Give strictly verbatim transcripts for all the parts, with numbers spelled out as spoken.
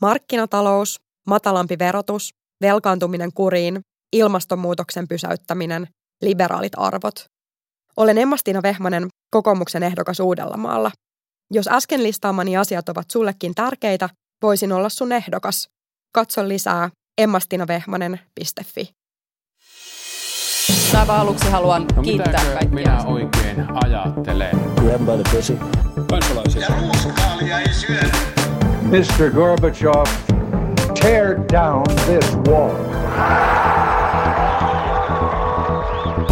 Markkinatalous, matalampi verotus, velkaantuminen kuriin, ilmastonmuutoksen pysäyttäminen, liberaalit arvot. Olen Emma Stina Vehmanen, kokoomuksen ehdokas Uudellamaalla. Jos äsken listaamani asiat ovat sullekin tärkeitä, voisin olla sun ehdokas. Katso lisää emmastinavehmanen piste fi. Aivan aluksi haluan no, kiittää kaikkia. Minä oikein ajattelen? Grab by the pussy. Kansalaisia. Ja ruuskaalia ei syö. mister Gorbachev, tear down this wall.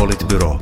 Politbyro.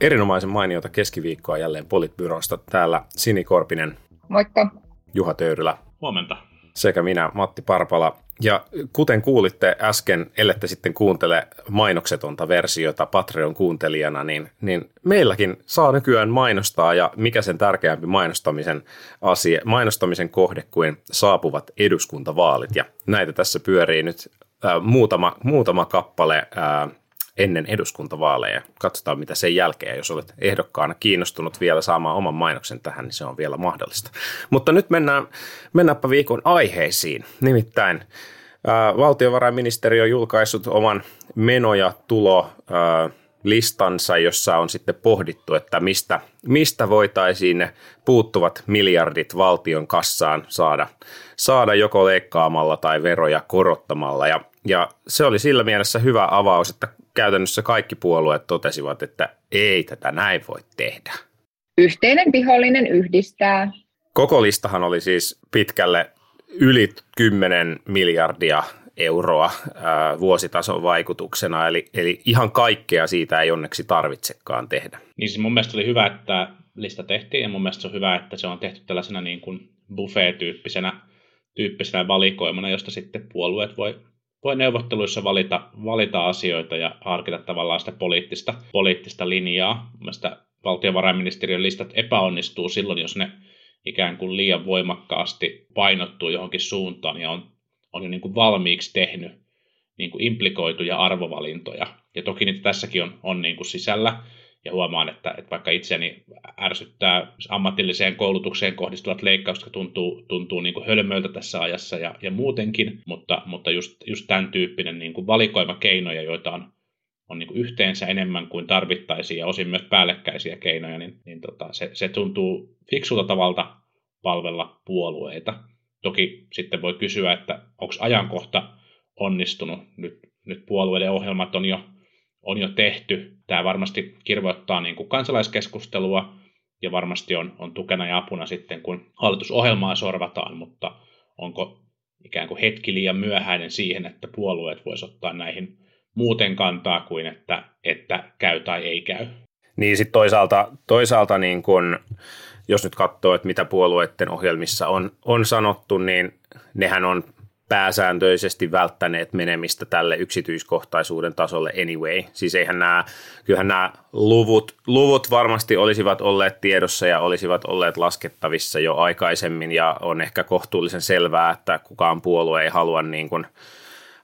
Erinomaisen mainiota keskiviikkoa jälleen Politbyrosta. Täällä Sini Korpinen. Moikka. Juha Töyrylä. Huomenta. Sekä minä, Matti Parpala. Ja kuten kuulitte äsken, ellette sitten kuuntele mainoksetonta versiota Patreon-kuuntelijana, niin, niin meilläkin saa nykyään mainostaa, ja mikä sen tärkeämpi mainostamisen asia, mainostamisen kohde kuin saapuvat eduskuntavaalit. Ja näitä tässä pyörii nyt äh, muutama, muutama kappale äh, ennen eduskuntavaaleja. Katsotaan mitä sen jälkeen, jos olet ehdokkaana kiinnostunut vielä saamaan oman mainoksen tähän, niin se on vielä mahdollista. Mutta nyt mennään, mennäänpä viikon aiheisiin. Nimittäin ää, valtiovarainministeriö on julkaissut oman meno- ja tulolistansa, jossa on sitten pohdittu, että mistä, mistä voitaisiin ne puuttuvat miljardit valtion kassaan saada, saada joko leikkaamalla tai veroja korottamalla. Ja, ja se oli sillä mielessä hyvä avaus, että käytännössä kaikki puolueet totesivat, että ei tätä näin voi tehdä. Yhteinen vihollinen yhdistää. Koko listahan oli siis pitkälle yli kymmenen miljardia euroa ää, vuositason vaikutuksena, eli, eli ihan kaikkea siitä ei onneksi tarvitsekaan tehdä. Niin siis mun mielestä oli hyvä, että lista tehtiin, ja mun mielestä se on hyvä, että se on tehty tällaisena niin kuin buffet-tyyppisenä tyyppisenä valikoimana, josta sitten puolueet voi Voi neuvotteluissa valita, valita asioita ja harkita tavallaan sitä poliittista, poliittista linjaa. Mielestäni valtiovarainministeriön listat epäonnistuu silloin, jos ne ikään kuin liian voimakkaasti painottuu johonkin suuntaan ja on, on jo niin kuin valmiiksi tehnyt niin kuin implikoituja arvovalintoja. Ja toki niitä tässäkin on, on niin kuin sisällä. Ja huomaan, että, että vaikka itseäni ärsyttää ammatilliseen koulutukseen kohdistuvat leikkaukset, jotka tuntuu, tuntuu niin kuin hölmöiltä tässä ajassa ja, ja muutenkin, mutta, mutta just, just tämän tyyppinen niin kuin valikoima keinoja, joita on, on niin kuin yhteensä enemmän kuin tarvittaisiin ja osin myös päällekkäisiä keinoja, niin, niin tota, se, se tuntuu fiksulta tavalta palvella puolueita. Toki sitten voi kysyä, että onko ajankohta onnistunut, nyt, nyt puolueiden ohjelmat on jo on jo tehty. Tämä varmasti kirvoittaa niin kuin kansalaiskeskustelua ja varmasti on, on tukena ja apuna sitten, kun hallitusohjelmaa sorvataan, mutta onko ikään kuin hetki liian myöhäinen siihen, että puolueet voisivat ottaa näihin muuten kantaa kuin, että, että käy tai ei käy. Niin sitten toisaalta, toisaalta niin kun, jos nyt katsoo, että mitä puolueiden ohjelmissa on, on sanottu, niin nehän on pääsääntöisesti välttäneet menemistä tälle yksityiskohtaisuuden tasolle anyway. Siis eihän nämä, kyllähän nämä luvut, luvut varmasti olisivat olleet tiedossa ja olisivat olleet laskettavissa jo aikaisemmin, ja on ehkä kohtuullisen selvää, että kukaan puolue ei halua, niin kuin,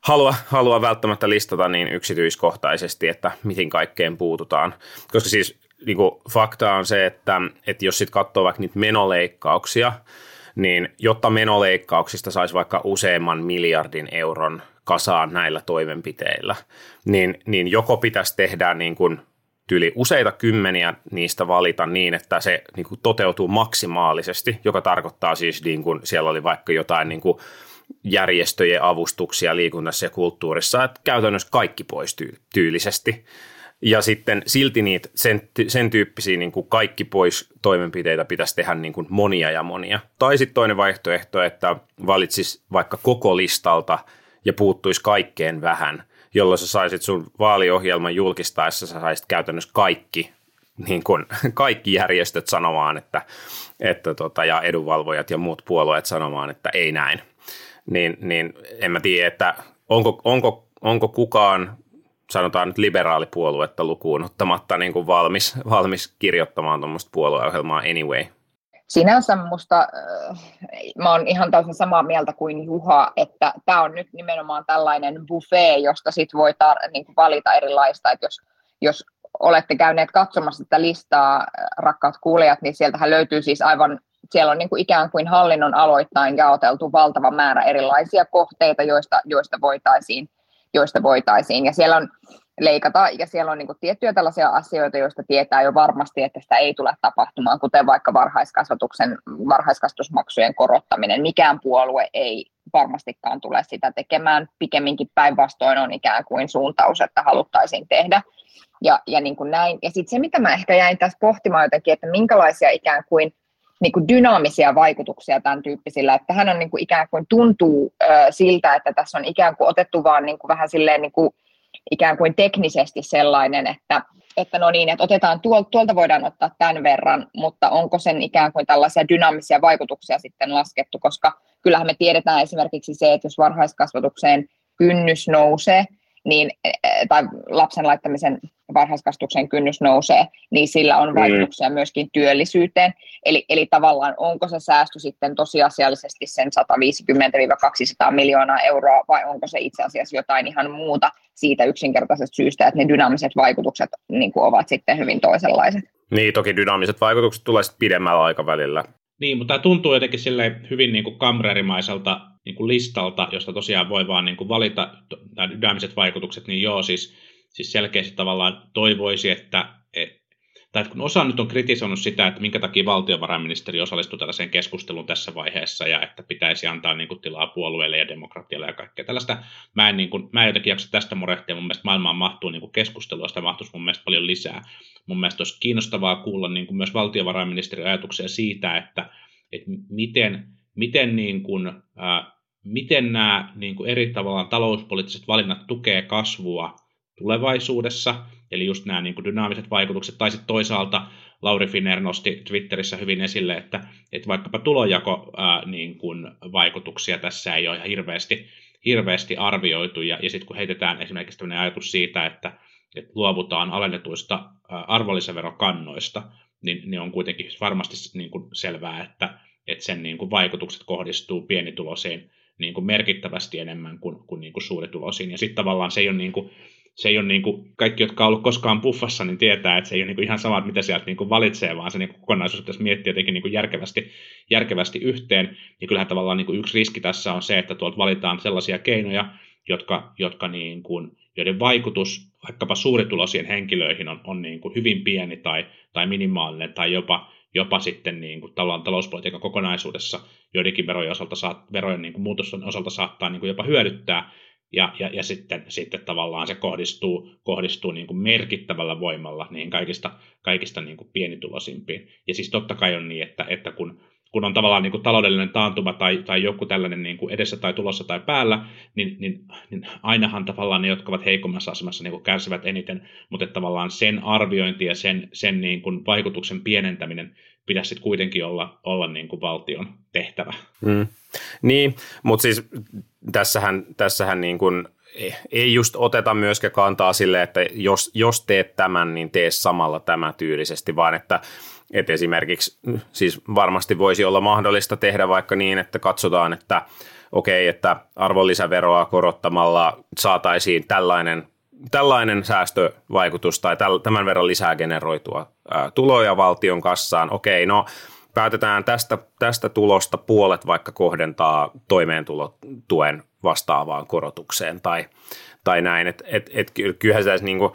halua, halua välttämättä listata niin yksityiskohtaisesti, että miten kaikkeen puututaan, koska siis niin kuin fakta on se, että, että jos sitten katsoo vaikka niitä menoleikkauksia, niin jotta menoleikkauksista saisi vaikka useamman miljardin euron kasaan näillä toimenpiteillä, niin, niin joko pitäisi tehdä niin kuin tyli useita kymmeniä niistä valita niin, että se niin kuin toteutuu maksimaalisesti, joka tarkoittaa siis, niin kuin siellä oli vaikka jotain niin kuin järjestöjen avustuksia liikunnassa ja kulttuurissa, että käytännössä kaikki pois tyy- tyylisesti. Ja sitten silti niitä sen, sen tyyppisiä niin kuin kaikki pois toimenpiteitä pitäisi tehdä niin kuin monia ja monia. Tai sitten toinen vaihtoehto, että valitsisi vaikka koko listalta ja puuttuisi kaikkeen vähän, jolloin sä saisit sun vaaliohjelman julkistaessa, sä saisit käytännössä kaikki, niin kuin, kaikki järjestöt sanomaan, että, että tota, ja edunvalvojat ja muut puolueet sanomaan, että ei näin. Niin, niin en mä tiedä, että onko, onko, onko kukaan, sanotaan nyt liberaalipuoluetta lukuun ottamatta niin kuin valmis, valmis kirjoittamaan tuommoista puolueohjelmaa anyway. Sinänsä musta, mä oon ihan täysin samaa mieltä kuin Juha, että tämä on nyt nimenomaan tällainen buffet, josta sit voi tar- niin kuin valita erilaista, että jos, jos olette käyneet katsomassa tätä listaa, rakkaat kuulijat, niin sieltähän löytyy siis aivan siellä on niin kuin ikään kuin hallinnon aloittain jaoteltu valtava määrä erilaisia kohteita, joista, joista, voitaisiin, joista voitaisiin. Ja siellä on leikata, ja siellä on niin kuin tiettyjä tällaisia asioita, joista tietää jo varmasti, että sitä ei tule tapahtumaan, kuten vaikka varhaiskasvatuksen, varhaiskasvatusmaksujen korottaminen. Mikään puolue ei varmastikaan tule sitä tekemään. Pikemminkin päinvastoin on ikään kuin suuntaus, että haluttaisiin tehdä. Ja, ja niin kuin näin. Ja sitten se, mitä mä ehkä jäin tässä pohtimaan jotenkin, että minkälaisia ikään kuin, niin kuin dynaamisia vaikutuksia tämän tyyppisillä, että tähän on niin kuin ikään kuin tuntuu ö, siltä, että tässä on ikään kuin otettu vaan niin kuin vähän silleen niin kuin ikään kuin teknisesti sellainen, että, että no niin, että otetaan tuolta, tuolta voidaan ottaa tämän verran, mutta onko sen ikään kuin tällaisia dynaamisia vaikutuksia sitten laskettu, koska kyllähän me tiedetään esimerkiksi se, että jos varhaiskasvatukseen kynnys nousee, niin, tai lapsen laittamisen varhaiskasvatuksen kynnys nousee, niin sillä on vaikutuksia myöskin työllisyyteen. Eli, eli tavallaan onko se säästö sitten tosiasiallisesti sen sata viisikymmentä kaksisataa miljoonaa euroa, vai onko se itse asiassa jotain ihan muuta siitä yksinkertaisesta syystä, että ne dynaamiset vaikutukset niin kuin ovat sitten hyvin toisenlaiset. Niin, toki dynaamiset vaikutukset tulee sitten pidemmällä aikavälillä. Niin, mutta tämä tuntuu jotenkin silleen hyvin niin kuin kamreerimaiselta niin kuin listalta, josta tosiaan voi vaan niin kuin valita nämä dynaamiset vaikutukset, niin joo, siis, siis selkeästi tavallaan toivoisi, että, et, tai kun osa nyt on kritisoinut sitä, että minkä takia valtiovarainministeri osallistuu tällaiseen keskusteluun tässä vaiheessa, ja että pitäisi antaa niin kuin tilaa puolueelle ja demokratialle ja kaikkea tällaista. Mä en, niin kuin, mä en jotenkin jaksa tästä murehtia, mun mielestä maailmaan mahtuu niin kuin keskustelua, sitä mahtuisi mun mielestä paljon lisää. Mun mielestä olisi kiinnostavaa kuulla niin kuin myös valtiovarainministerin ajatuksia siitä, että, että miten, miten niin kuin, äh, miten nämä niin kuin eri tavallaan talouspoliittiset valinnat tukee kasvua tulevaisuudessa, eli just nämä niin kuin dynaamiset vaikutukset, tai sitten toisaalta Lauri Finner nosti Twitterissä hyvin esille, että, että vaikkapa tulonjako ää, niin kuin vaikutuksia tässä ei ole ihan hirveästi, hirveästi arvioitu, ja, ja sitten kun heitetään esimerkiksi tämmöinen ajatus siitä, että, että luovutaan alennetuista ää, arvonlisäverokannoista, niin, niin on kuitenkin varmasti niin kuin selvää, että, että sen niin kuin vaikutukset kohdistuu pienituloiseen niin kuin merkittävästi enemmän kuin, kuin, niin kuin suurituloisiin. Ja sitten tavallaan se ei ole, niin kuin, se ei ole niin kuin, kaikki, jotka on ollut koskaan puffassa, niin tietää, että se ei ole niin kuin ihan sama, mitä sieltä niin kuin valitsee, vaan se niin kuin kokonaisuus pitäisi miettiä jotenkin niin kuin järkevästi, järkevästi yhteen. Ja kyllähän tavallaan niin kuin yksi riski tässä on se, että tuolta valitaan sellaisia keinoja, jotka, jotka niin kuin, joiden vaikutus vaikkapa suurituloisiin henkilöihin on, on niin kuin hyvin pieni tai, tai minimaalinen tai jopa jopa sitten niin kuin talouspolitiikan kokonaisuudessa joidenkin verojen, osalta saat, verojen niin kuin muutosten osalta saattaa niin kuin jopa hyödyttää, ja, ja, ja sitten, sitten tavallaan se kohdistuu, kohdistuu niin kuin merkittävällä voimalla niin kaikista, kaikista niin kuin pienituloisimpiin. Ja siis totta kai on niin, että, että kun, kun on tavallaan niin kuin taloudellinen taantuma tai, tai joku tällainen niin kuin edessä tai tulossa tai päällä, niin, niin, niin ainahan tavallaan ne, jotka ovat heikommassa asemassa, niin kuin kärsivät eniten, mutta tavallaan sen arviointi ja sen, sen niin kuin vaikutuksen pienentäminen pitäisi sitten kuitenkin olla, olla niin kuin valtion tehtävä. Mm. Niin, mutta siis tässähän, tässähän niin kuin ei just oteta myöskään kantaa sille, että jos, jos teet tämän, niin tee samalla tämä tyylisesti, vaan että et esimerkiksi siis varmasti voisi olla mahdollista tehdä vaikka niin, että katsotaan, että okei, että arvonlisäveroa korottamalla saataisiin tällainen, tällainen säästövaikutus tai tämän verran lisää generoitua tuloja valtion kassaan. Okei, no päätetään tästä, tästä tulosta puolet vaikka kohdentaa toimeentulotuen vastaavaan korotukseen tai, tai näin, että et, et, kyllähän se niin kuin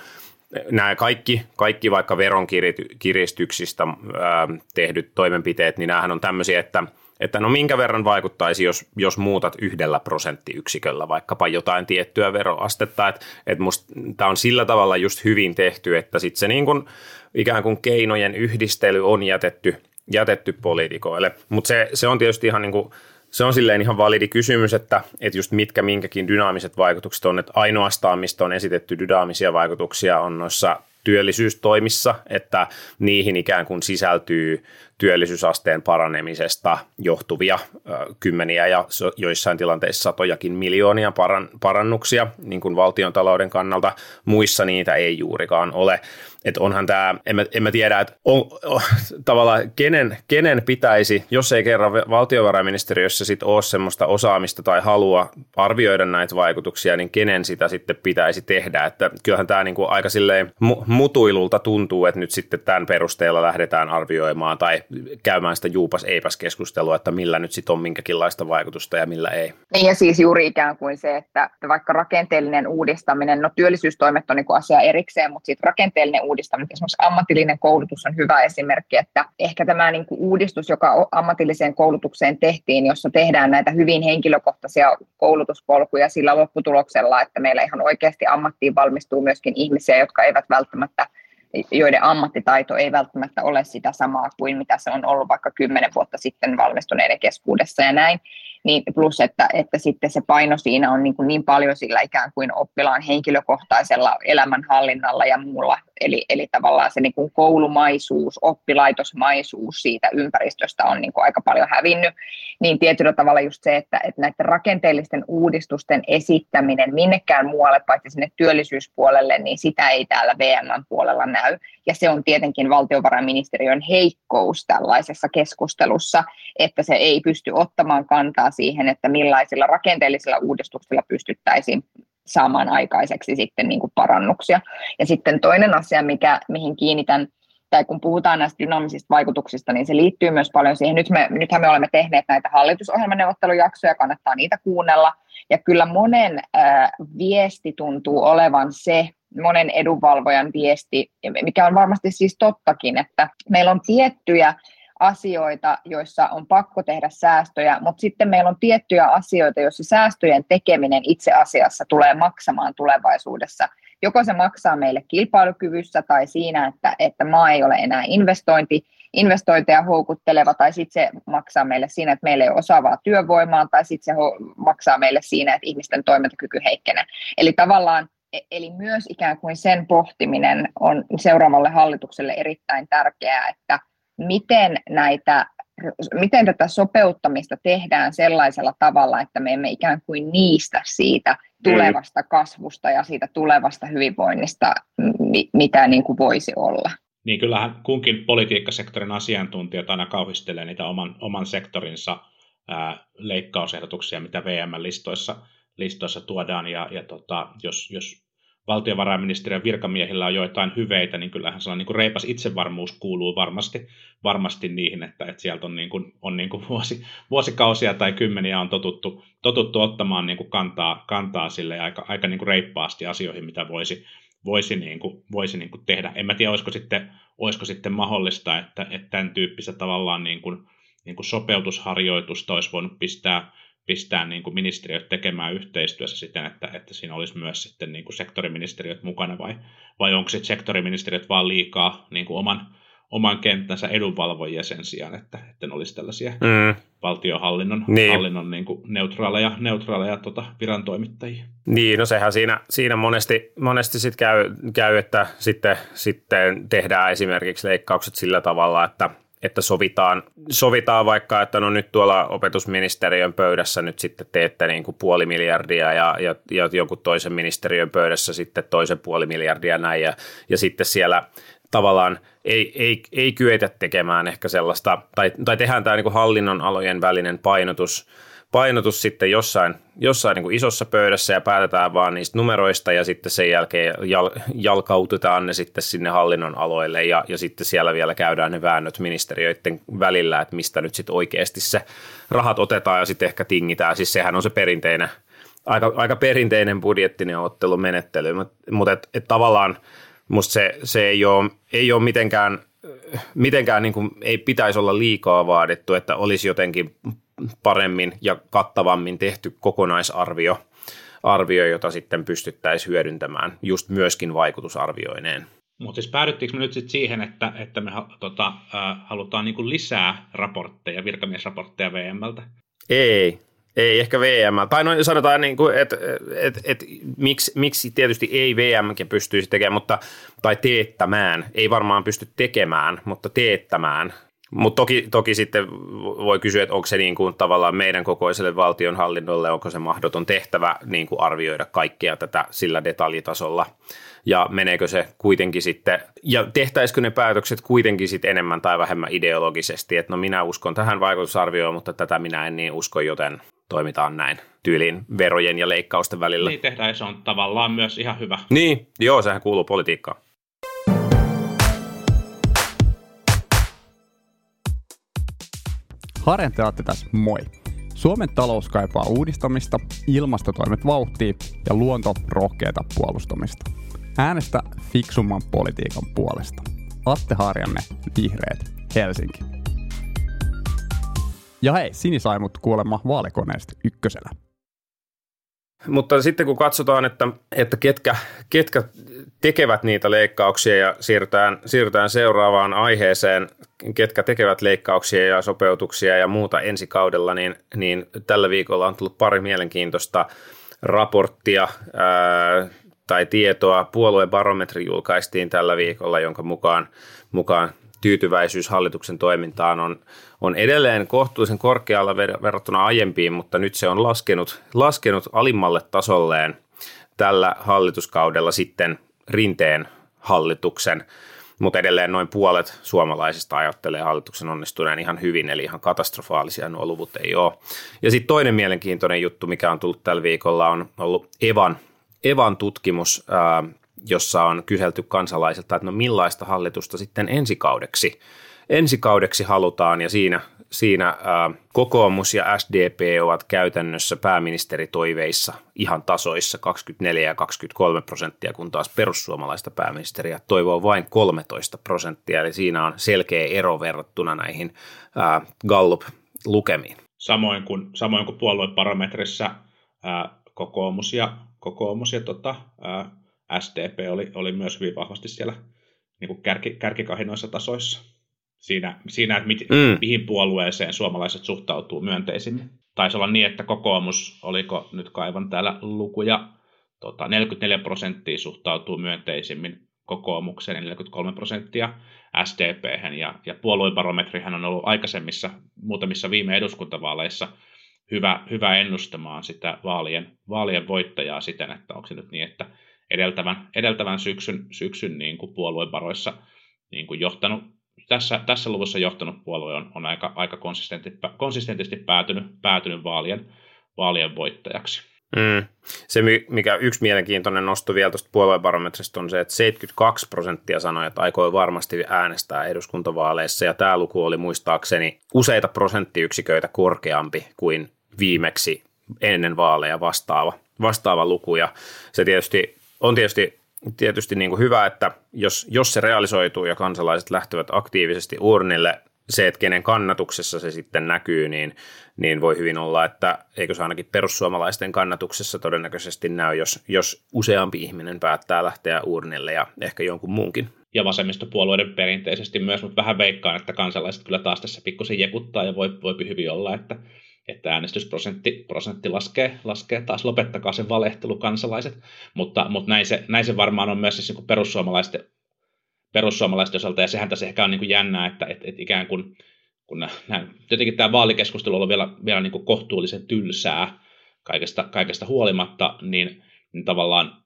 nämä kaikki, kaikki vaikka veronkiristyksistä ää, tehdyt toimenpiteet, niin näähän on tämmöisiä, että, että no minkä verran vaikuttaisi, jos, jos muutat yhdellä prosenttiyksiköllä vaikkapa jotain tiettyä veroastetta, että et musta tämä on sillä tavalla just hyvin tehty, että sitten se niin kun, ikään kuin keinojen yhdistely on jätetty, jätetty poliitikoille, mutta se, se on tietysti ihan niin kuin se on silleen ihan validi kysymys, että, että just mitkä minkäkin dynaamiset vaikutukset on, että ainoastaan mistä on esitetty dynaamisia vaikutuksia on noissa työllisyystoimissa, että niihin ikään kuin sisältyy työllisyysasteen paranemisesta johtuvia ö, kymmeniä ja joissain tilanteissa satojakin miljoonia parannuksia niin kuin valtion talouden kannalta. Muissa niitä ei juurikaan ole. Et onhan tämä, en mä, en mä tiedä, että on, on, tavallaan kenen, kenen pitäisi, jos ei kerran valtiovarainministeriössä sit ole semmoista osaamista tai halua arvioida näitä vaikutuksia, niin kenen sitä sitten pitäisi tehdä. Että kyllähän tämä niinku aika silleen mutuilulta tuntuu, että nyt sitten tämän perusteella lähdetään arvioimaan tai käymään sitä juupas-eipäs-keskustelua, että millä nyt sitten on minkäkinlaista vaikutusta ja millä ei. Ja siis juuri ikään kuin se, että vaikka rakenteellinen uudistaminen, no työllisyystoimet on niin kuin asia erikseen, mutta sitten rakenteellinen uudistaminen, esimerkiksi ammatillinen koulutus on hyvä esimerkki, että ehkä tämä niin kuin uudistus, joka ammatilliseen koulutukseen tehtiin, jossa tehdään näitä hyvin henkilökohtaisia koulutuspolkuja sillä lopputuloksella, että meillä ihan oikeasti ammattiin valmistuu myöskin ihmisiä, jotka eivät välttämättä joiden ammattitaito ei välttämättä ole sitä samaa kuin mitä se on ollut vaikka kymmenen vuotta sitten valmistuneiden keskuudessa ja näin. Niin plus, että, että sitten se paino siinä on niin, kuin niin paljon sillä ikään kuin oppilaan henkilökohtaisella elämänhallinnalla ja muulla. Eli, eli tavallaan se niin kuin koulumaisuus, oppilaitosmaisuus siitä ympäristöstä on niin kuin aika paljon hävinnyt. Niin tietyllä tavalla just se, että, että näiden rakenteellisten uudistusten esittäminen minnekään muualle, paitsi sinne työllisyyspuolelle, niin sitä ei täällä V M:n puolella näy. Ja se on tietenkin valtiovarainministeriön heikkous tällaisessa keskustelussa, että se ei pysty ottamaan kantaa siihen, että millaisilla rakenteellisilla uudistuksilla pystyttäisiin saamaan aikaiseksi sitten niin kuin parannuksia. Ja sitten toinen asia, mikä, mihin kiinnitän, tai kun puhutaan näistä dynaamisista vaikutuksista, niin se liittyy myös paljon siihen. Nyt me, nythän me olemme tehneet näitä hallitusohjelmaneuvottelujaksoja, kannattaa niitä kuunnella. Ja kyllä monen äh, viesti tuntuu olevan se, monen edunvalvojan viesti, mikä on varmasti siis tottakin, että meillä on tiettyjä asioita, joissa on pakko tehdä säästöjä, mutta sitten meillä on tiettyjä asioita, joissa säästöjen tekeminen itse asiassa tulee maksamaan tulevaisuudessa. Joko se maksaa meille kilpailukyvyssä tai siinä, että, että maa ei ole enää investointi, investointeja houkutteleva, tai sitten se maksaa meille siinä, että meillä ei ole osaavaa työvoimaa, tai sitten se ho- maksaa meille siinä, että ihmisten toimintakyky heikkenee. Eli tavallaan Eli myös ikään kuin sen pohtiminen on seuraavalle hallitukselle erittäin tärkeää, että miten, näitä, miten tätä sopeuttamista tehdään sellaisella tavalla, että me emme ikään kuin niistä siitä tulevasta kasvusta ja siitä tulevasta hyvinvoinnista, mitä niin kuin voisi olla. Niin kyllähän kunkin politiikkasektorin asiantuntijat aina kauhistelee niitä oman, oman sektorinsa ää, leikkausehdotuksia, mitä V M-listoissa listoissa tuodaan, ja, ja tota, jos, jos valtiovarainministeriön virkamiehillä on joitain hyveitä, niin kyllähän sellainen niin kuin reipas itsevarmuus kuuluu varmasti, varmasti niihin, että, että sieltä on, niin kuin, on niin kuin vuosi, vuosikausia tai kymmeniä on totuttu, totuttu ottamaan niin kuin kantaa, kantaa sille aika, aika niin kuin reippaasti asioihin, mitä voisi, voisi, niin kuin, voisi niin kuin tehdä. En mä tiedä, olisiko sitten, olisiko sitten mahdollista, että, että tämän tyyppistä tavallaan niin kuin, niin kuin sopeutusharjoitusta olisi voinut pistää pistää niin kuin ministeriöt tekemään yhteistyössä siten, että, että siinä olisi myös sitten niin kuin sektoriministeriöt mukana, vai, vai onko sitten sektoriministeriöt vaan liikaa niin kuin oman, oman kenttänsä edunvalvojia sen sijaan, että, että ne olisi tällaisia mm. valtionhallinnon niin. hallinnon niin kuin neutraaleja, neutraaleja tota, virantoimittajia. Niin, no sehän siinä, siinä monesti, monesti sit käy, käy, että sitten, sitten tehdään esimerkiksi leikkaukset sillä tavalla, että että sovitaan, sovitaan vaikka, että no nyt tuolla opetusministeriön pöydässä nyt sitten teette niin kuin puoli miljardia ja, ja, ja jonkun toisen ministeriön pöydässä sitten toisen puoli miljardia näin ja, ja sitten siellä tavallaan ei, ei, ei kyetä tekemään ehkä sellaista, tai, tai tehdään tämä niin kuin hallinnonalojen välinen painotus, painotus sitten jossain, jossain niin kuin isossa pöydässä ja päätetään vaan niistä numeroista ja sitten sen jälkeen jal, jalkautetaan ne sitten sinne hallinnon aloille ja, ja sitten siellä vielä käydään ne väännöt ministeriöiden välillä, että mistä nyt sitten oikeasti se rahat otetaan ja sitten ehkä tingitään. Siis sehän on se perinteinen, aika, aika perinteinen budjettineuvottelumenettely, mutta mut et, et tavallaan musta se, se ei ole, ei ole mitenkään, mitenkään niin kuin ei pitäisi olla liikaa vaadittu, että olisi jotenkin paremmin ja kattavammin tehty kokonaisarvio, arvio, jota sitten pystyttäisiin hyödyntämään just myöskin vaikutusarvioineen. Mutta siis päädyttiinkö me nyt sitten siihen, että, että me tota, halutaan niinku lisää raportteja, virkamiesraportteja V M:ltä? Ei, ei ehkä V M. Tai no sanotaan, niinku, että et, et, et, miksi, miksi tietysti ei V M:kin pystyisi tekemään, mutta, tai teettämään, ei varmaan pysty tekemään, mutta teettämään. Mutta toki, toki sitten voi kysyä, että onko se niin kuin tavallaan meidän kokoiselle valtionhallinnolle, onko se mahdoton tehtävä niin kuin arvioida kaikkea tätä sillä detaljitasolla ja meneekö se kuitenkin sitten, ja tehtäisikö ne päätökset kuitenkin sitten enemmän tai vähemmän ideologisesti, että no minä uskon tähän vaikutusarvioon, mutta tätä minä en niin usko, joten toimitaan näin tyyliin verojen ja leikkausten välillä. Niin tehdään ja se on tavallaan myös ihan hyvä. Niin, joo, sehän kuuluu politiikkaan. Harjanne Atte tässä, moi! Suomen talous kaipaa uudistamista, ilmastotoimet vauhtia ja luonto rohkeata puolustamista. Äänestä fiksumman politiikan puolesta. Atte Harjanne, Vihreät, Helsinki. Ja hei, Sini sai mut kuulemma vaalikoneesta ykkösellä. Mutta sitten kun katsotaan, että, että ketkä, ketkä tekevät niitä leikkauksia ja siirrytään, siirrytään seuraavaan aiheeseen, ketkä tekevät leikkauksia ja sopeutuksia ja muuta ensi kaudella, niin, niin tällä viikolla on tullut pari mielenkiintoista raporttia ää, tai tietoa. Puoluebarometri julkaistiin tällä viikolla, jonka mukaan, mukaan tyytyväisyys hallituksen toimintaan on, on edelleen kohtuullisen korkealla verrattuna aiempiin, mutta nyt se on laskenut, laskenut alimmalle tasolleen tällä hallituskaudella sitten Rinteen hallituksen, mutta edelleen noin puolet suomalaisista ajattelee hallituksen onnistuneen ihan hyvin, eli ihan katastrofaalisia nuo luvut ei ole. Ja sitten toinen mielenkiintoinen juttu, mikä on tullut tällä viikolla, on ollut Evan, Evan tutkimus, ää, jossa on kyselty kansalaisilta, että no millaista hallitusta sitten ensi kaudeksi, ensi kaudeksi halutaan, ja siinä, siinä ää, kokoomus ja S D P ovat käytännössä pääministeritoiveissa ihan tasoissa kaksikymmentäneljä ja kaksikymmentäkolme prosenttia, kun taas perussuomalaista pääministeriä toivoo vain kolmetoista prosenttia, eli siinä on selkeä ero verrattuna näihin ää, Gallup-lukemiin. Samoin kuin, samoin kuin puoluebarometrissä ää, kokoomus ja, kokoomus ja tota, ää, S D P oli, oli myös hyvin vahvasti siellä niin kuin kärki, kärkikahinoissa tasoissa. Siinä, siinä että mit, mm. mihin puolueeseen suomalaiset suhtautuu myönteisimmin. Taisi olla niin, että kokoomus, oliko nyt kaivan täällä lukuja, tota, neljäkymmentäneljä prosenttia suhtautuu myönteisimmin kokoomukseen, neljäkymmentäkolme prosenttia S D P:hen. Ja, ja puoluebarometrihän on ollut aikaisemmissa, muutamissa viime eduskuntavaaleissa hyvä, hyvä ennustamaan sitä vaalien, vaalien voittajaa siten, että onko se nyt niin, että edeltävän, edeltävän syksyn, syksyn niin kuin puoluebaroissa niin kuin johtanut, tässä, tässä luvussa johtanut puolue on, on aika, aika konsistentisti päätynyt, päätynyt vaalien, vaalien voittajaksi. Mm. Se, mikä yksi mielenkiintoinen nosto vielä tuosta puoluebarometrista on se, että seitsemänkymmentäkaksi prosenttia sanoi, että aikoi varmasti äänestää eduskuntavaaleissa, ja tämä luku oli muistaakseni useita prosenttiyksiköitä korkeampi kuin viimeksi ennen vaaleja vastaava, vastaava luku, ja se tietysti on tietysti, tietysti niin kuin hyvä, että jos, jos se realisoituu ja kansalaiset lähtevät aktiivisesti urnille, se, että kenen kannatuksessa se sitten näkyy, niin, niin voi hyvin olla, että eikö se ainakin perussuomalaisten kannatuksessa todennäköisesti näy, jos, jos useampi ihminen päättää lähteä urnille ja ehkä jonkun muunkin. Ja vasemmistopuolueiden perinteisesti myös, mutta vähän veikkaan, että kansalaiset kyllä taas tässä pikkusen jekuttaa ja voi, voi hyvin olla, että, että äänestysprosentti prosentti laskee, laskee taas, lopettakaa sen valehtelu kansalaiset, mutta, mutta näin, se, näin se varmaan on myös siis niin kuin perussuomalaisten, perussuomalaisten osalta, ja sehän tässä ehkä on niin kuin jännää, että et, et ikään kuin kun nämä, jotenkin tämä vaalikeskustelu on vielä, vielä niin kuin kohtuullisen tylsää kaikesta, kaikesta huolimatta, niin, niin tavallaan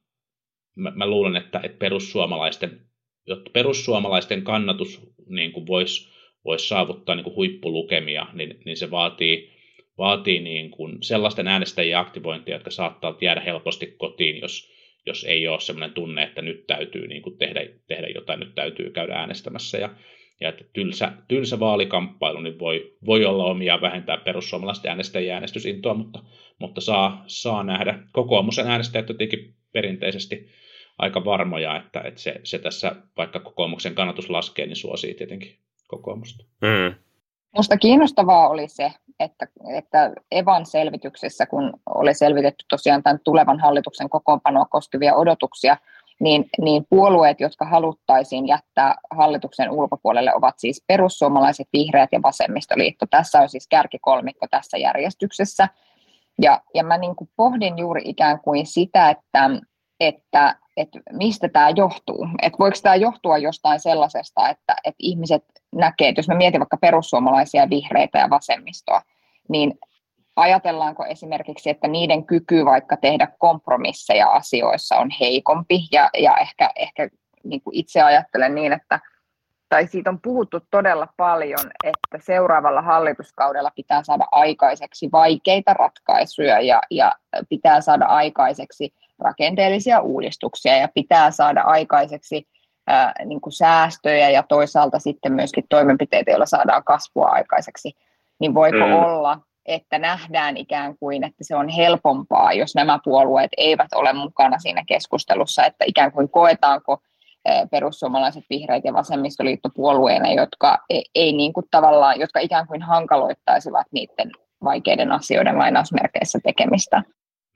mä, mä luulen, että et perussuomalaisten, jotta perussuomalaisten kannatus niin kuin voisi, voisi saavuttaa niin kuin huippulukemia, niin, niin se vaatii Vaatii niin kuin sellaisten äänestäjien aktivointia, jotka saattaa jäädä helposti kotiin, jos, jos ei ole sellainen tunne, että nyt täytyy niin kuin tehdä, tehdä jotain, nyt täytyy käydä äänestämässä. Ja, ja että tylsä, tylsä vaalikamppailu niin voi, voi olla omia vähentää perussuomalaisten äänestäjien äänestysintoa, mutta, mutta saa, saa nähdä. Kokoomuksen äänestäjät jotenkin perinteisesti aika varmoja, että, että se, se tässä, vaikka kokoomuksen kannatus laskee, niin suosii tietenkin kokoomusta. Mm. Minusta kiinnostavaa oli se, että, että Evan selvityksessä, kun oli selvitetty tosiaan tämän tulevan hallituksen kokoonpanoa koskevia odotuksia, niin, niin puolueet, jotka haluttaisiin jättää hallituksen ulkopuolelle, ovat siis perussuomalaiset, vihreät ja vasemmistoliitto. Tässä on siis kärkikolmikko tässä järjestyksessä. Ja, ja mä niin kuin pohdin juuri ikään kuin sitä, että, että, että mistä tämä johtuu. Että voiko tämä johtua jostain sellaisesta, että, että ihmiset näkee, että jos mä mietin vaikka perussuomalaisia, vihreitä ja vasemmistoa, niin ajatellaanko esimerkiksi, että niiden kyky vaikka tehdä kompromisseja asioissa on heikompi, ja, ja ehkä, ehkä niin kuin itse ajattelen niin, että tai siitä on puhuttu todella paljon, että seuraavalla hallituskaudella pitää saada aikaiseksi vaikeita ratkaisuja ja, ja pitää saada aikaiseksi rakenteellisia uudistuksia ja pitää saada aikaiseksi Ää, niin kuin säästöjä ja toisaalta sitten myöskin toimenpiteitä, joilla saadaan kasvua aikaiseksi. niin voiko mm. olla, että nähdään ikään kuin, että se on helpompaa, jos nämä puolueet eivät ole mukana siinä keskustelussa, että ikään kuin koetaanko perussuomalaiset, vihreät ja vasemmistoliitto puolueena, jotka, ei niin kuin tavallaan, jotka ikään kuin hankaloittaisivat niiden vaikeiden asioiden lainausmerkeissä tekemistä.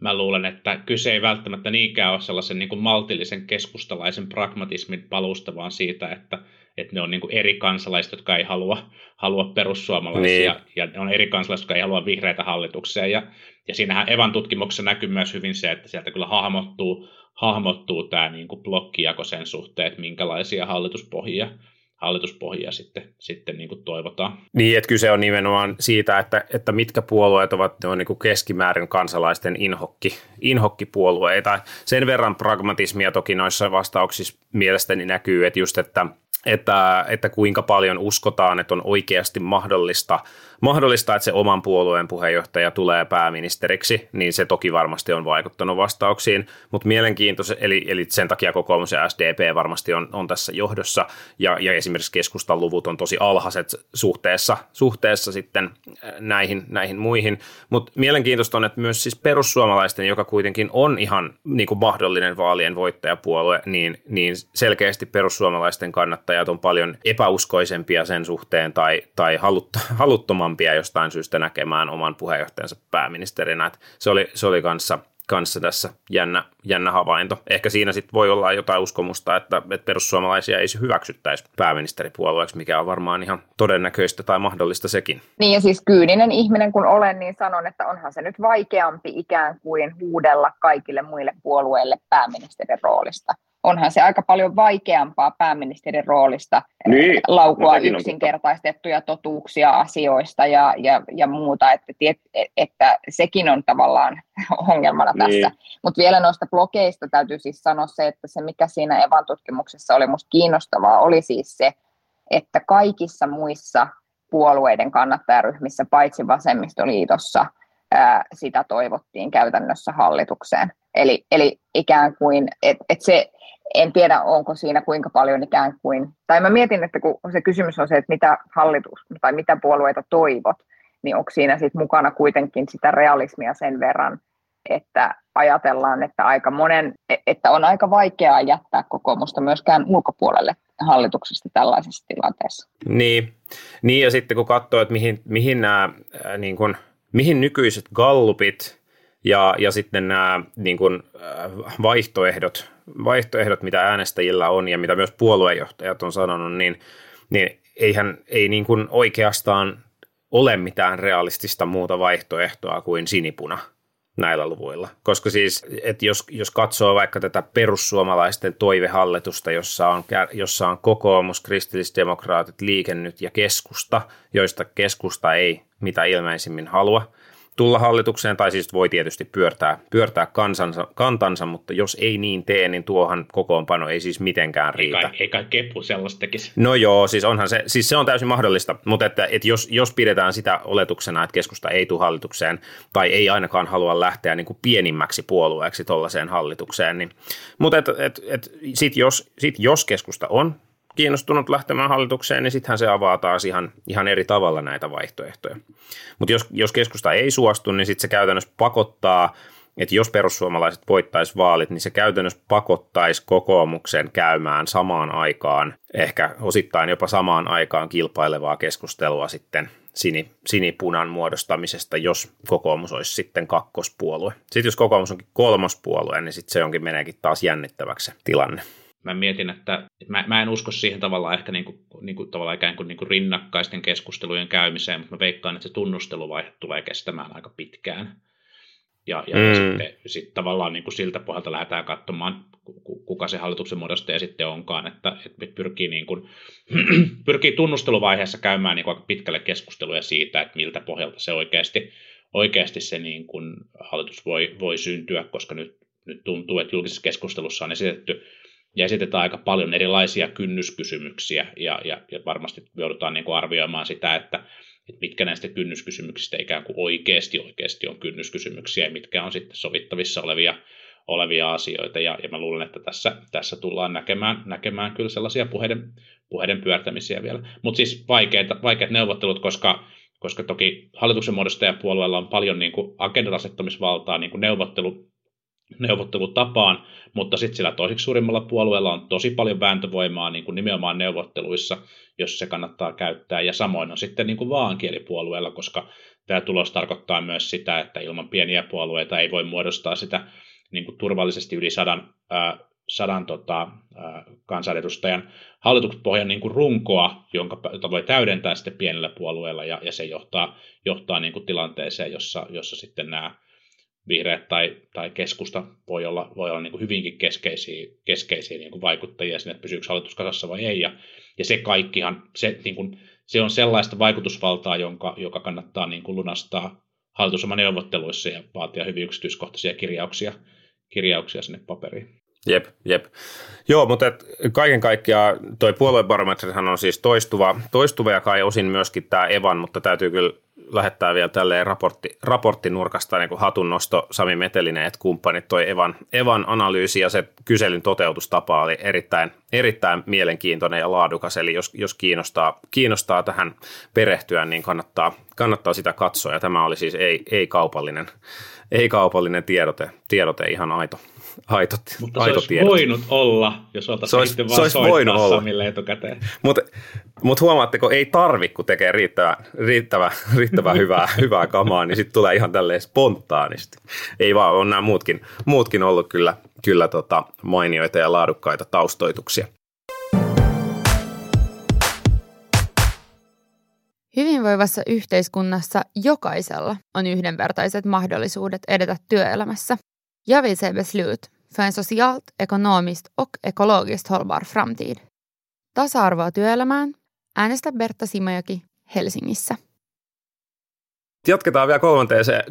Mä luulen, että kyse ei välttämättä niinkään ole sellaisen niin kuin maltillisen keskustalaisen pragmatismin palusta, vaan siitä, että, että ne on niin kuin eri kansalaiset, jotka ei halua, halua perussuomalaisia, niin. ja ne on eri kansalaiset, jotka ei halua vihreitä hallitukseen. Ja, ja siinähän Evan tutkimuksessa näkyy myös hyvin se, että sieltä kyllä hahmottuu, hahmottuu tämä niin kuin blokkijako sen suhteen, että minkälaisia hallituspohjia, hallituspohjia sitten, sitten niin kuin toivotaan. Niin, että kyse on nimenomaan siitä, että, että mitkä puolueet ovat ne on niin kuin keskimäärin kansalaisten inhokki, inhokkipuolueita. Sen verran pragmatismia toki noissa vastauksissa mielestäni näkyy, että just että Että, että kuinka paljon uskotaan, että on oikeasti mahdollista, mahdollista, että se oman puolueen puheenjohtaja tulee pääministeriksi, niin se toki varmasti on vaikuttanut vastauksiin, mutta mielenkiintoista, eli, eli sen takia kokoomus ja S D P varmasti on, on tässä johdossa, ja, ja esimerkiksi keskustan luvut on tosi alhaiset suhteessa, suhteessa sitten näihin, näihin muihin, mutta mielenkiintoista on, että myös siis perussuomalaisten, joka kuitenkin on ihan niin kuin mahdollinen vaalien voittajapuolue, niin, niin selkeästi perussuomalaisten kannattaa on paljon epäuskoisempia sen suhteen tai, tai halutta, haluttomampia jostain syystä näkemään oman puheenjohtajansa pääministerinä. Et se oli, se oli kanssa, kanssa tässä jännä, jännä havainto. Ehkä siinä sit voi olla jotain uskomusta, että, että perussuomalaisia ei se hyväksyttäisi pääministeripuolueeksi, mikä on varmaan ihan todennäköistä tai mahdollista sekin. Niin ja siis kyyninen ihminen kun olen, niin sanon, että onhan se nyt vaikeampi ikään kuin huudella kaikille muille puolueille pääministerin roolista. Onhan se aika paljon vaikeampaa pääministerin roolista niin, laukua yksinkertaistettuja totuuksia asioista ja, ja, ja muuta, että, että sekin on tavallaan ongelmana niin. tässä. Mutta vielä noista blogeista täytyy siis sanoa se, että se mikä siinä Evan tutkimuksessa oli musta kiinnostavaa oli siis se, että kaikissa muissa puolueiden kannattajaryhmissä paitsi vasemmistoliitossa sitä toivottiin käytännössä hallitukseen. Eli, eli ikään kuin, että et se, en tiedä onko siinä kuinka paljon ikään kuin, tai mä mietin, että kun se kysymys on se, että mitä hallitus tai mitä puolueita toivot, niin onko siinä sit mukana kuitenkin sitä realismia sen verran, että ajatellaan, että, aika monen, että on aika vaikeaa jättää kokoomusta myöskään ulkopuolelle hallituksesta tällaisessa tilanteessa. Niin, niin ja sitten kun katsoo, että mihin, mihin nämä niin kun mihin nykyiset gallupit ja, ja sitten nämä niin kuin, vaihtoehdot, vaihtoehdot, mitä äänestäjillä on ja mitä myös puoluejohtajat on sanonut, niin, niin eihän ei niin kuin oikeastaan ole mitään realistista muuta vaihtoehtoa kuin sinipuna näillä luvuilla. Koska siis, että jos, jos katsoo vaikka tätä perussuomalaisten toivehallitusta, jossa on, jossa on kokoomus, kristillisdemokraatit, Liike Nyt ja keskusta, joista keskusta ei mitä ilmeisimmin halua tulla hallitukseen, tai siis voi tietysti pyörtää, pyörtää kansansa, kantansa, mutta jos ei niin tee, niin tuohan kokoonpano ei siis mitenkään riitä. Eikä kepu sellaista tekisi. No joo, siis, onhan se, siis se on täysin mahdollista, mutta että, että jos, jos pidetään sitä oletuksena, että keskusta ei tule hallitukseen tai ei ainakaan halua lähteä niin kuin pienimmäksi puolueeksi tuollaiseen hallitukseen, niin, mutta että, että, että sit jos, sit jos keskusta on kiinnostunut lähtemään hallitukseen, niin sittenhän se avaa taas ihan, ihan eri tavalla näitä vaihtoehtoja. Mutta jos, jos keskusta ei suostu, niin sitten se käytännössä pakottaa, että jos perussuomalaiset voittaisi vaalit, niin se käytännössä pakottaisi kokoomuksen käymään samaan aikaan, ehkä osittain jopa samaan aikaan kilpailevaa keskustelua sitten sinipunan muodostamisesta, jos kokoomus olisi sitten kakkospuolue. Sitten jos kokoomus onkin kolmospuolue, niin sitten se onkin meneekin taas jännittäväksi tilanne. Mä mietin, että mä, mä en usko siihen tavallaan ehkä niinku, niinku, tavallaan ikään kuin niinku rinnakkaisten keskustelujen käymiseen, mutta mä veikkaan, että se tunnusteluvaihe tulee kestämään aika pitkään. Ja, ja mm. sitten sit tavallaan niinku siltä pohjalta lähdetään katsomaan, kuka se hallituksen muodostaja sitten onkaan, että et pyrkii, niinku, pyrkii tunnusteluvaiheessa käymään niinku aika pitkälle keskusteluja siitä, että miltä pohjalta se oikeasti, oikeasti se niinku hallitus voi, voi syntyä, koska nyt, nyt tuntuu, että julkisessa keskustelussa on esitetty ja esitetään aika paljon erilaisia kynnyskysymyksiä, ja, ja, ja varmasti joudutaan niin kuin arvioimaan sitä, että, että mitkä näistä kynnyskysymyksistä ikään kuin oikeasti, oikeasti on kynnyskysymyksiä, ja mitkä on sitten sovittavissa olevia, olevia asioita, ja, ja mä luulen, että tässä, tässä tullaan näkemään, näkemään kyllä sellaisia puheiden, puheiden pyörtämisiä vielä. Mutta siis vaikeat, vaikeat neuvottelut, koska koska toki hallituksen muodostajapuolueella on paljon niin kuin agendan asettamisvaltaa niin kuin neuvottelu, neuvottelutapaan, mutta sitten sillä toiseksi suurimmalla puolueella on tosi paljon vääntövoimaa niin kuin nimenomaan neuvotteluissa, jos se kannattaa käyttää, ja samoin on sitten niin kuin vaankielipuolueella, koska tämä tulos tarkoittaa myös sitä, että ilman pieniä puolueita ei voi muodostaa sitä niin kuin turvallisesti yli sadan, äh, sadan tota, äh, kansanedustajan hallituspohjan niin kuin runkoa, jonka jota voi täydentää sitten pienellä puolueella, ja, ja se johtaa, johtaa niin kuin tilanteeseen, jossa, jossa sitten nämä vihreät tai, tai keskusta voi olla, voi olla niin kuin hyvinkin keskeisiä, keskeisiä niin kuin vaikuttajia sinne, että pysyykö hallitus kasassa vai ei, ja, ja se kaikkihan, se, niin kuin, se on sellaista vaikutusvaltaa, jonka, joka kannattaa niin kuin lunastaa hallitusomaneuvotteluissa ja vaatia hyvin yksityiskohtaisia kirjauksia, kirjauksia sinne paperiin. Jep, jep. Joo, mutta et kaiken kaikkiaan toi puoluebarometrihan on siis toistuva, toistuva ja kai osin myöskin tämä Evan, mutta täytyy kyllä lähettää vielä tälleen raportti, raporttinurkasta niin kuin hatunnosto Sami Metelinen, että kumppanit toi Evan, Evan analyysi ja se kyselyn toteutustapa oli erittäin, erittäin mielenkiintoinen ja laadukas, eli jos, jos kiinnostaa, kiinnostaa tähän perehtyä, niin kannattaa, kannattaa sitä katsoa, ja tämä oli siis ei, ei kaupallinen, ei kaupallinen tiedote, tiedote ihan aito. Haitot, mutta se olisi voinut olla, jos oltaisiin sitten olisi, vaan soittaa Samille etukäteen. Mutta mut huomaatteko, ei tarvitse, kun tekee riittävää, riittävää, riittävää hyvää, hyvää kamaa, niin sitten tulee ihan tälleen spontaanisti. Ei vaan, on nämä muutkin, muutkin ollut kyllä, kyllä tota mainioita ja laadukkaita taustoituksia. Hyvinvoivassa yhteiskunnassa jokaisella on yhdenvertaiset mahdollisuudet edetä työelämässä. Jag vill se beslut för en socialt, ekonomiskt och ekologiskt hållbar framtid. Tasa-arvoa työelämään. Äänestä Bertta Simojoki Helsingissä. Jatketaan vielä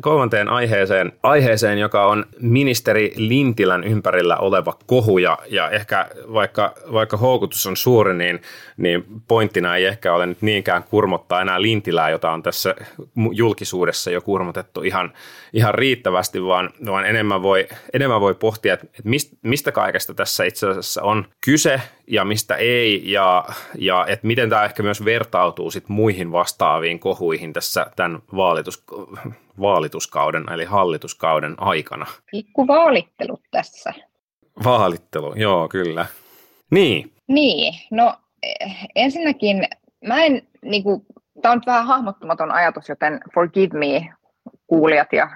kolmanteen aiheeseen, aiheeseen, joka on ministeri Lintilän ympärillä oleva kohu. Ja, ja ehkä vaikka, vaikka houkutus on suuri, niin, niin pointtina ei ehkä ole nyt niinkään kurmottaa enää Lintilää, jota on tässä julkisuudessa jo kurmotettu ihan, ihan riittävästi, vaan, vaan enemmän, voi, enemmän voi pohtia, että mistä kaikesta tässä itse asiassa on kyse ja mistä ei, ja, ja että miten tämä ehkä myös vertautuu sit muihin vastaaviin kohuihin tässä tämän vaalitus, vaalituskauden, eli hallituskauden aikana. Pikku vaalittelut tässä. Vaalittelu, joo, kyllä. Niin. Niin, no ensinnäkin, mä en, niin kuin, tää on nyt vähän hahmottumaton ajatus, joten forgive me, kuulijat ja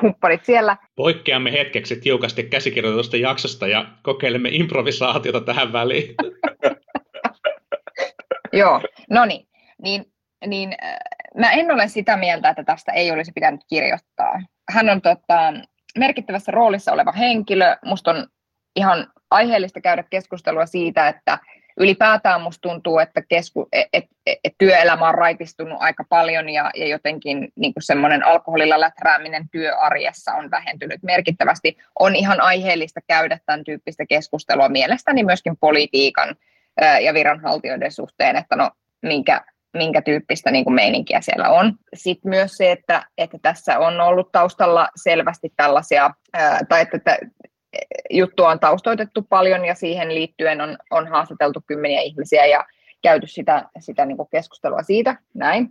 kumppanit siellä. Poikkeamme hetkeksi tiukasti käsikirjoitusta jaksosta ja kokeilemme improvisaatiota tähän väliin. Joo, no niin, niin, niin mä en ole sitä mieltä, että tästä ei olisi pitänyt kirjoittaa. Hän on tota, merkittävässä roolissa oleva henkilö. Musta on ihan aiheellista käydä keskustelua siitä, että ylipäätään musta tuntuu, että kesku, et, et, et työelämä on raitistunut aika paljon ja, ja jotenkin niin kuin semmoinen alkoholilla läträäminen työarjessa on vähentynyt merkittävästi. On ihan aiheellista käydä tämän tyyppistä keskustelua mielestäni myöskin politiikan ää, ja viranhaltijoiden suhteen, että no minkä... minkä tyyppistä niin kuin meininkiä siellä on. Sitten myös se, että, että tässä on ollut taustalla selvästi tällaisia, ää, tai että, että juttua on taustoitettu paljon ja siihen liittyen on, on haastateltu kymmeniä ihmisiä ja käyty sitä, sitä niin kuin keskustelua siitä, näin.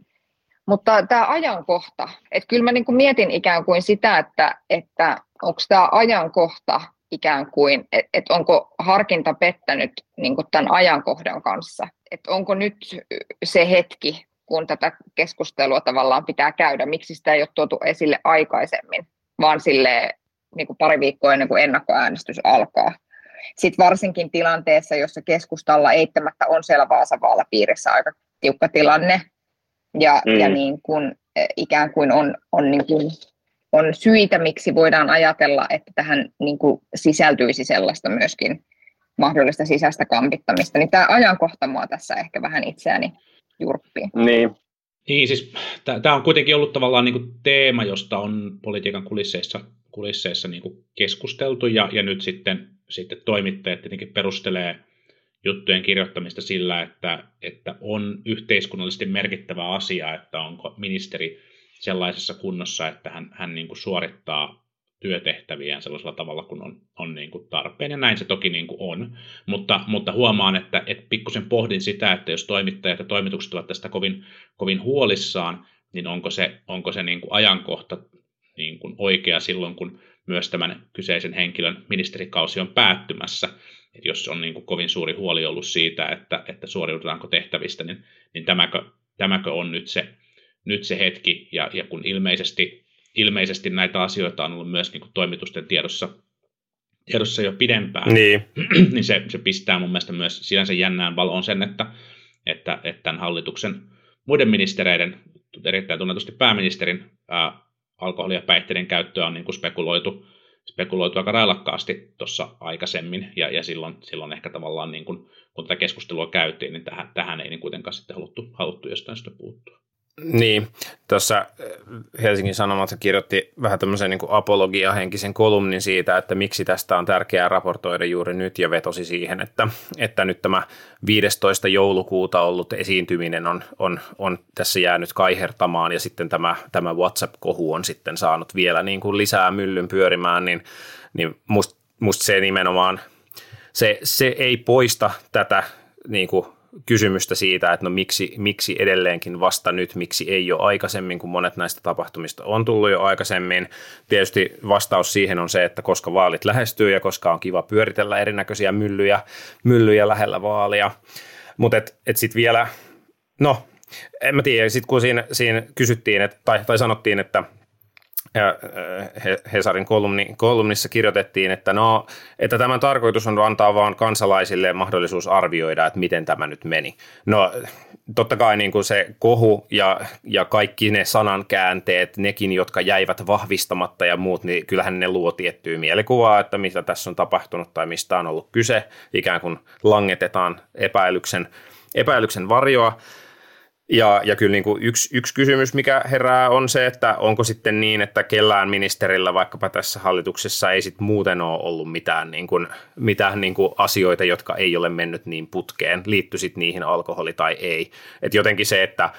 Mutta tämä ajankohta, että kyllä mä niin kuin mietin ikään kuin sitä, että, että onko tämä ajankohta ikään kuin, että et onko harkinta pettänyt niin kuin tämän ajankohdan kanssa. Että onko nyt se hetki, kun tätä keskustelua tavallaan pitää käydä, miksi sitä ei ole tuotu esille aikaisemmin, vaan silleen, niin kuin pari viikkoa ennen kuin ennakkoäänestys alkaa. Sitten varsinkin tilanteessa, jossa keskustalla eittämättä on siellä Vaasa-Vaala piirissä aika tiukka tilanne, ja, mm. ja niin kuin, ikään kuin on, on, niin kuin, on syitä, miksi voidaan ajatella, että tähän niin kuin sisältyisi sellaista myöskin, mahdollista sisäistä kampittamista, niin tämä ajankohta mua tässä ehkä vähän itseäni jurppii. Niin, niin siis tämä on kuitenkin ollut tavallaan niinku teema, josta on politiikan kulisseissa, kulisseissa niinku keskusteltu, ja, ja nyt sitten, sitten toimittajat tietenkin perustelee juttujen kirjoittamista sillä, että, että on yhteiskunnallisesti merkittävä asia, että onko ministeri sellaisessa kunnossa, että hän, hän niinku suorittaa työtehtäviään sellaisella tavalla, kun on, on niin kuin tarpeen, ja näin se toki niin kuin on, mutta, mutta huomaan, että et pikkusen pohdin sitä, että jos toimittajat ja toimitukset ovat tästä kovin, kovin huolissaan, niin onko se, onko se niin kuin ajankohta niin kuin oikea silloin, kun myös tämän kyseisen henkilön ministerikausi on päättymässä. Et jos on niin kuin kovin suuri huoli ollut siitä, että, että suoriudutaanko tehtävistä, niin, niin tämäkö, tämäkö on nyt se, nyt se hetki. Ja, ja kun ilmeisesti, ilmeisesti näitä asioita on ollut myös niin kuin toimitusten tiedossa, tiedossa jo pidempään, niin, niin se, se pistää mun mielestä myös sinänsä jännään valoon sen, että, että, että tämän hallituksen muiden ministereiden, erittäin tunnetusti pääministerin, ää, alkoholi- ja päihteiden käyttöä on niin kuin spekuloitu, spekuloitu aika railakkaasti tuossa aikaisemmin, ja, ja silloin, silloin ehkä tavallaan, niin kuin, kun tätä keskustelua käytiin, niin tähän, tähän ei niin kuitenkaan sitten haluttu, haluttu jostain sitä puuttua. Niin, tuossa Helsingin Sanomat kirjoitti vähän tämmöisen niin kuin apologiahenkisen kolumnin siitä, että miksi tästä on tärkeää raportoida juuri nyt, ja vetosi siihen, että, että nyt tämä viidestoista joulukuuta ollut esiintyminen on, on, on tässä jäänyt kaihertamaan, ja sitten tämä, tämä WhatsApp-kohu on sitten saanut vielä niin kuin lisää myllyn pyörimään, niin, niin must, must se nimenomaan, se, se ei poista tätä niin kuin kysymystä siitä, että no miksi, miksi edelleenkin vasta nyt, miksi ei ole aikaisemmin, kun monet näistä tapahtumista on tullut jo aikaisemmin. Tietysti vastaus siihen on se, että koska vaalit lähestyy ja koska on kiva pyöritellä erinäköisiä myllyjä, myllyjä lähellä vaalia. Mutta et, et sitten vielä, no en mä tiedä, sitten kun siinä, siinä kysyttiin et, tai, tai sanottiin, että ja Hesarin kolumni, kolumnissa kirjoitettiin, että, no, että tämän tarkoitus on antaa vaan kansalaisille mahdollisuus arvioida, että miten tämä nyt meni. No totta kai niin kuin se kohu ja, ja kaikki ne sanankäänteet, nekin, jotka jäivät vahvistamatta ja muut, niin kyllähän ne luo tiettyä mielikuvaa, että mitä tässä on tapahtunut tai mistä on ollut kyse. Ikään kuin langetetaan epäilyksen, epäilyksen varjoa. Ja, ja kyllä niin kuin yksi, yksi kysymys, mikä herää, on se, että onko sitten niin, että kellään ministerillä vaikkapa tässä hallituksessa ei sit muuten ole ollut mitään, niin kuin, mitään niin kuin asioita, jotka ei ole mennyt niin putkeen, liitty sitten niihin alkoholi tai ei. Et jotenkin se, että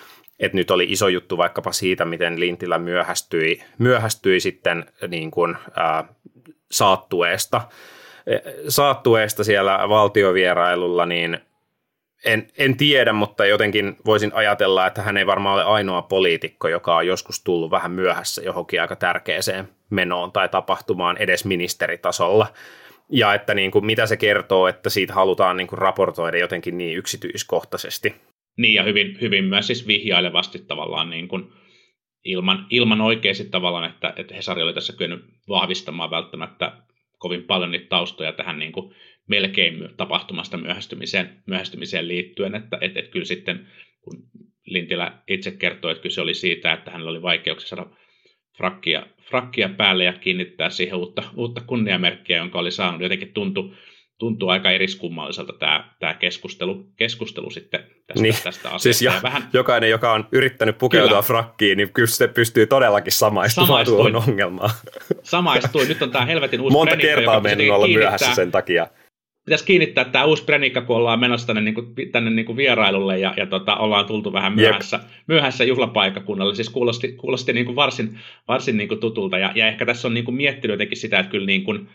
et nyt oli iso juttu vaikkapa siitä, miten Lintilä myöhästyi, myöhästyi sitten niin kuin, ää, saattueesta, saattueesta siellä valtiovierailulla, niin En, en tiedä, mutta jotenkin voisin ajatella, että hän ei varmaan ole ainoa poliitikko, joka on joskus tullut vähän myöhässä johonkin aika tärkeäseen menoon tai tapahtumaan edes ministeritasolla. Ja että niin kuin, mitä se kertoo, että siitä halutaan niin kuin raportoida jotenkin niin yksityiskohtaisesti. Niin ja hyvin, hyvin myös siis vihjailevasti tavallaan niin kuin ilman, ilman oikeasti tavallaan, että, että Hesari oli tässä kyennyt vahvistamaan välttämättä kovin paljon niitä taustoja tähän niin kuin melkein tapahtumasta myöhästymiseen, myöhästymiseen liittyen, että et, et kyllä sitten, kun Lintilä itse kertoi, että kyse oli siitä, että hänellä oli vaikeuksia saada frakkia, frakkia päälle ja kiinnittää siihen uutta, uutta kunniamerkkiä, jonka oli saanut. Jotenkin tuntuu tuntu aika eriskummalliselta tämä, tämä keskustelu, keskustelu sitten tästä, niin, tästä asiasta. Siis ja ja vähän, jokainen, joka on yrittänyt pukeutua kyllä frakkiin, niin kyllä se pystyy todellakin samaistumaan tuohon ongelmaan. Samaistui. Nyt on tämä helvetin uusi monta prenikko, kertaa mennyt olla myöhässä sen takia. Pitäisi kiinnittää tämä uusi prenikka, kun ollaan menossa tänne, niin kuin, tänne niin kuin vierailulle ja, ja tota, ollaan tultu vähän myöhässä, myöhässä juhlapaikkakunnalle. Siis kuulosti, kuulosti niin kuin varsin, varsin niin kuin tutulta ja, ja ehkä tässä on niin kuin miettinyt jotenkin sitä, että kyllä, niin kuin,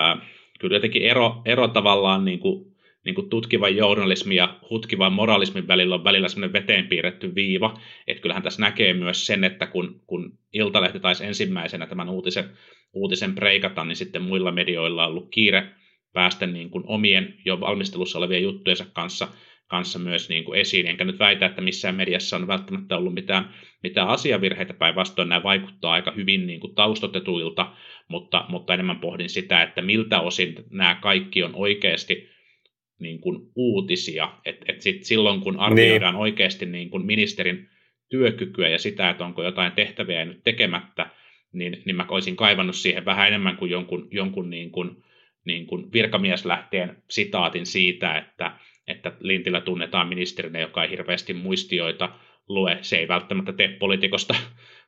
äh, kyllä jotenkin ero, ero tavallaan niin kuin, niin kuin tutkivan journalismin ja hutkivan moralismin välillä on välillä semmoinen veteen piirretty viiva. Että kyllähän tässä näkee myös sen, että kun, kun Iltalehti taisi ensimmäisenä tämän uutisen, uutisen breikata, niin sitten muilla medioilla on ollut kiire päästä niin kuin omien jo valmistelussa olevien juttujensa kanssa, kanssa myös niin kuin esiin. Enkä nyt väitä, että missään mediassa on välttämättä ollut mitään, mitään asiavirheitä, päinvastoin nämä vaikuttaa aika hyvin niin kuin taustotetuilta, mutta, mutta enemmän pohdin sitä, että miltä osin nämä kaikki on oikeasti niin kuin uutisia. Et, et sit silloin, kun arvioidaan niin oikeasti niin kuin ministerin työkykyä ja sitä, että onko jotain tehtäviä nyt tekemättä, niin, niin mä olisin kaivannut siihen vähän enemmän kuin jonkun, jonkun niin kuin niin kuin virkamieslähteen sitaatin siitä, että, että Lintilä tunnetaan ministerinä, joka ei hirveästi muistioita lue. Se ei välttämättä tee poliitikosta,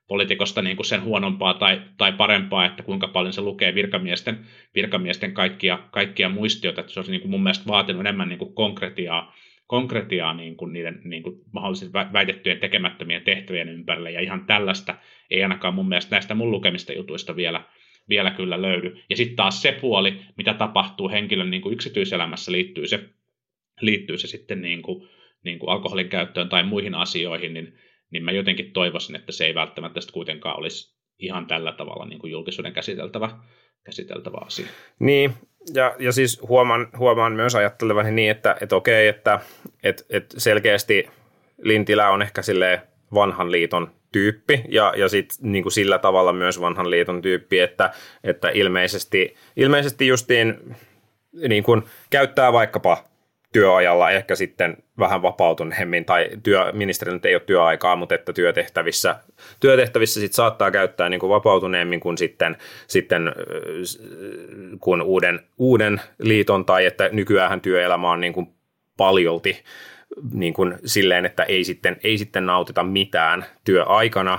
poliitikosta niin kuin sen huonompaa tai, tai parempaa, että kuinka paljon se lukee virkamiesten, virkamiesten kaikkia, kaikkia muistioita. Että se olisi niin kuin mun mielestä vaatinut enemmän niin kuin konkretiaa, konkretiaa niin kuin niiden niin kuin mahdollisesti väitettyjen tekemättömien tehtävien ympärille. Ja ihan tällaista ei ainakaan mun mielestä näistä mun lukemista jutuista vielä vielä kyllä löydy. Ja sitten taas se puoli, mitä tapahtuu henkilön niin kuin yksityiselämässä, liittyy se, liittyy se sitten niin kuin, niin kuin alkoholin käyttöön tai muihin asioihin, niin, niin mä jotenkin toivoisin, että se ei välttämättä kuitenkaan olisi ihan tällä tavalla niin kuin julkisuuden käsiteltävä, käsiteltävä asia. Niin, ja, ja siis huomaan, huomaan myös ajattelevani niin, että et okei, että et, et selkeästi Lintilä on ehkä silleen vanhan liiton tyyppi, ja, ja sitten niin kuin sillä tavalla myös vanhan liiton tyyppi, että, että ilmeisesti, ilmeisesti justiin niin kuin käyttää vaikkapa työajalla ehkä sitten vähän vapautuneemmin, tai työ, ministerillä nyt ei ole työaikaa, mutta että työtehtävissä, työtehtävissä sit saattaa käyttää niin kuin vapautuneemmin kuin sitten, sitten kun uuden, uuden liiton, tai että nykyäänhän työelämä on niin kuin paljolti niin kuin silleen, että ei sitten, ei sitten nautita mitään työaikana,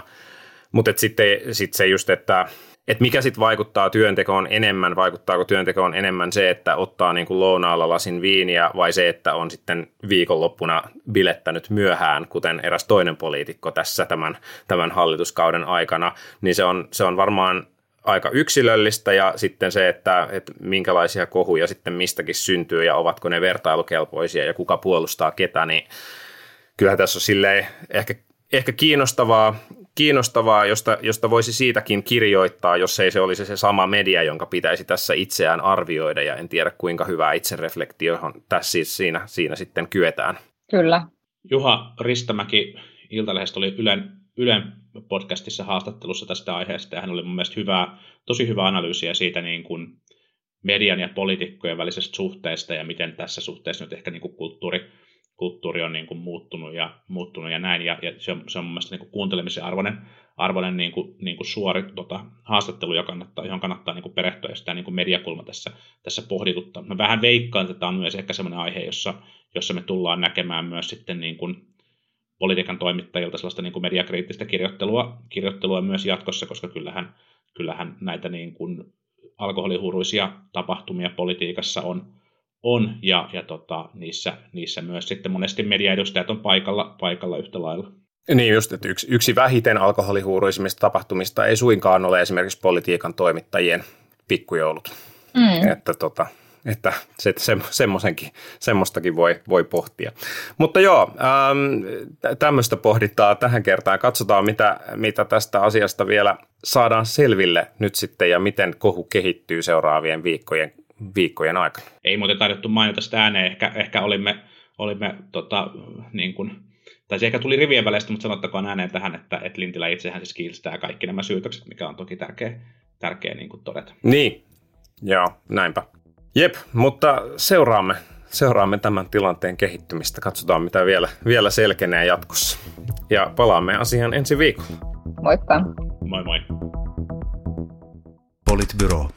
mutta sitten sit se just, että et mikä sitten vaikuttaa työntekoon enemmän, vaikuttaako työntekoon enemmän se, että ottaa niin kuin lounaalla lasin viiniä vai se, että on sitten viikonloppuna bilettänyt myöhään, kuten eräs toinen poliitikko tässä tämän, tämän hallituskauden aikana, niin se on, se on varmaan aika yksilöllistä ja sitten se, että, että minkälaisia kohuja sitten mistäkin syntyy ja ovatko ne vertailukelpoisia ja kuka puolustaa ketä, niin kyllähän tässä on silleen ehkä, ehkä kiinnostavaa, kiinnostavaa josta, josta voisi siitäkin kirjoittaa, jos ei se olisi se sama media, jonka pitäisi tässä itseään arvioida ja en tiedä kuinka hyvää itsereflektioon tässä siis siinä, siinä sitten kyetään. Kyllä. Juha Ristämäki Iltalehdestä oli Ylen, Ylen podcastissa haastattelussa tästä aiheesta ja hän oli mun mielestä hyvää, tosi hyvää analyysiä siitä niin kuin median ja poliitikkojen välisestä suhteesta ja miten tässä suhteessa nyt ehkä niin kuin kulttuuri, kulttuuri on niin kuin muuttunut, ja, muuttunut ja näin ja, ja se, on, se on mun mielestä niin kuin kuuntelemisen arvoinen, arvoinen niin kuin, niin kuin suori tota, haastattelu, johon kannattaa, johon kannattaa niin kuin perehtyä ja sitä niin kuin mediakulma tässä, tässä pohdituttaa. Mä vähän veikkaan, että tämä on myös ehkä sellainen aihe, jossa, jossa me tullaan näkemään myös sitten niin kuin politiikan toimittajilta sellaista niin kuin mediakriittistä kirjoittelua, kirjoittelua myös jatkossa, koska kyllähän, kyllähän näitä niin kuin alkoholihuruisia tapahtumia politiikassa on, on ja, ja tota, niissä, niissä myös sitten monesti mediaedustajat on paikalla, paikalla yhtä lailla. Niin just, että yksi, yksi vähiten alkoholihuruisimmista tapahtumista ei suinkaan ole esimerkiksi politiikan toimittajien pikkujoulut, mm. että tota... Että se, se, semmoisenkin, semmoistakin voi, voi pohtia. Mutta joo, äm, tämmöistä pohdittaa tähän kertaan. Katsotaan, mitä, mitä tästä asiasta vielä saadaan selville nyt sitten ja miten kohu kehittyy seuraavien viikkojen, viikkojen aikana. Ei muuten tarjottu mainita sitä ääneen. Ehkä, ehkä olimme, olimme tota, niin kuin, tai se ehkä tuli rivien välistä, mutta sanottakoon ääneen tähän, että, että Lintilä itsehän siis kiilstää kaikki nämä syytökset, mikä on toki tärkeä, tärkeä niin kuin todeta. Niin, joo, näinpä. Jep, mutta seuraamme, seuraamme tämän tilanteen kehittymistä. Katsotaan, mitä vielä, vielä selkenee jatkossa. Ja palaamme asiaan ensi viikolla. Moikka. Moi moi. Politbyro.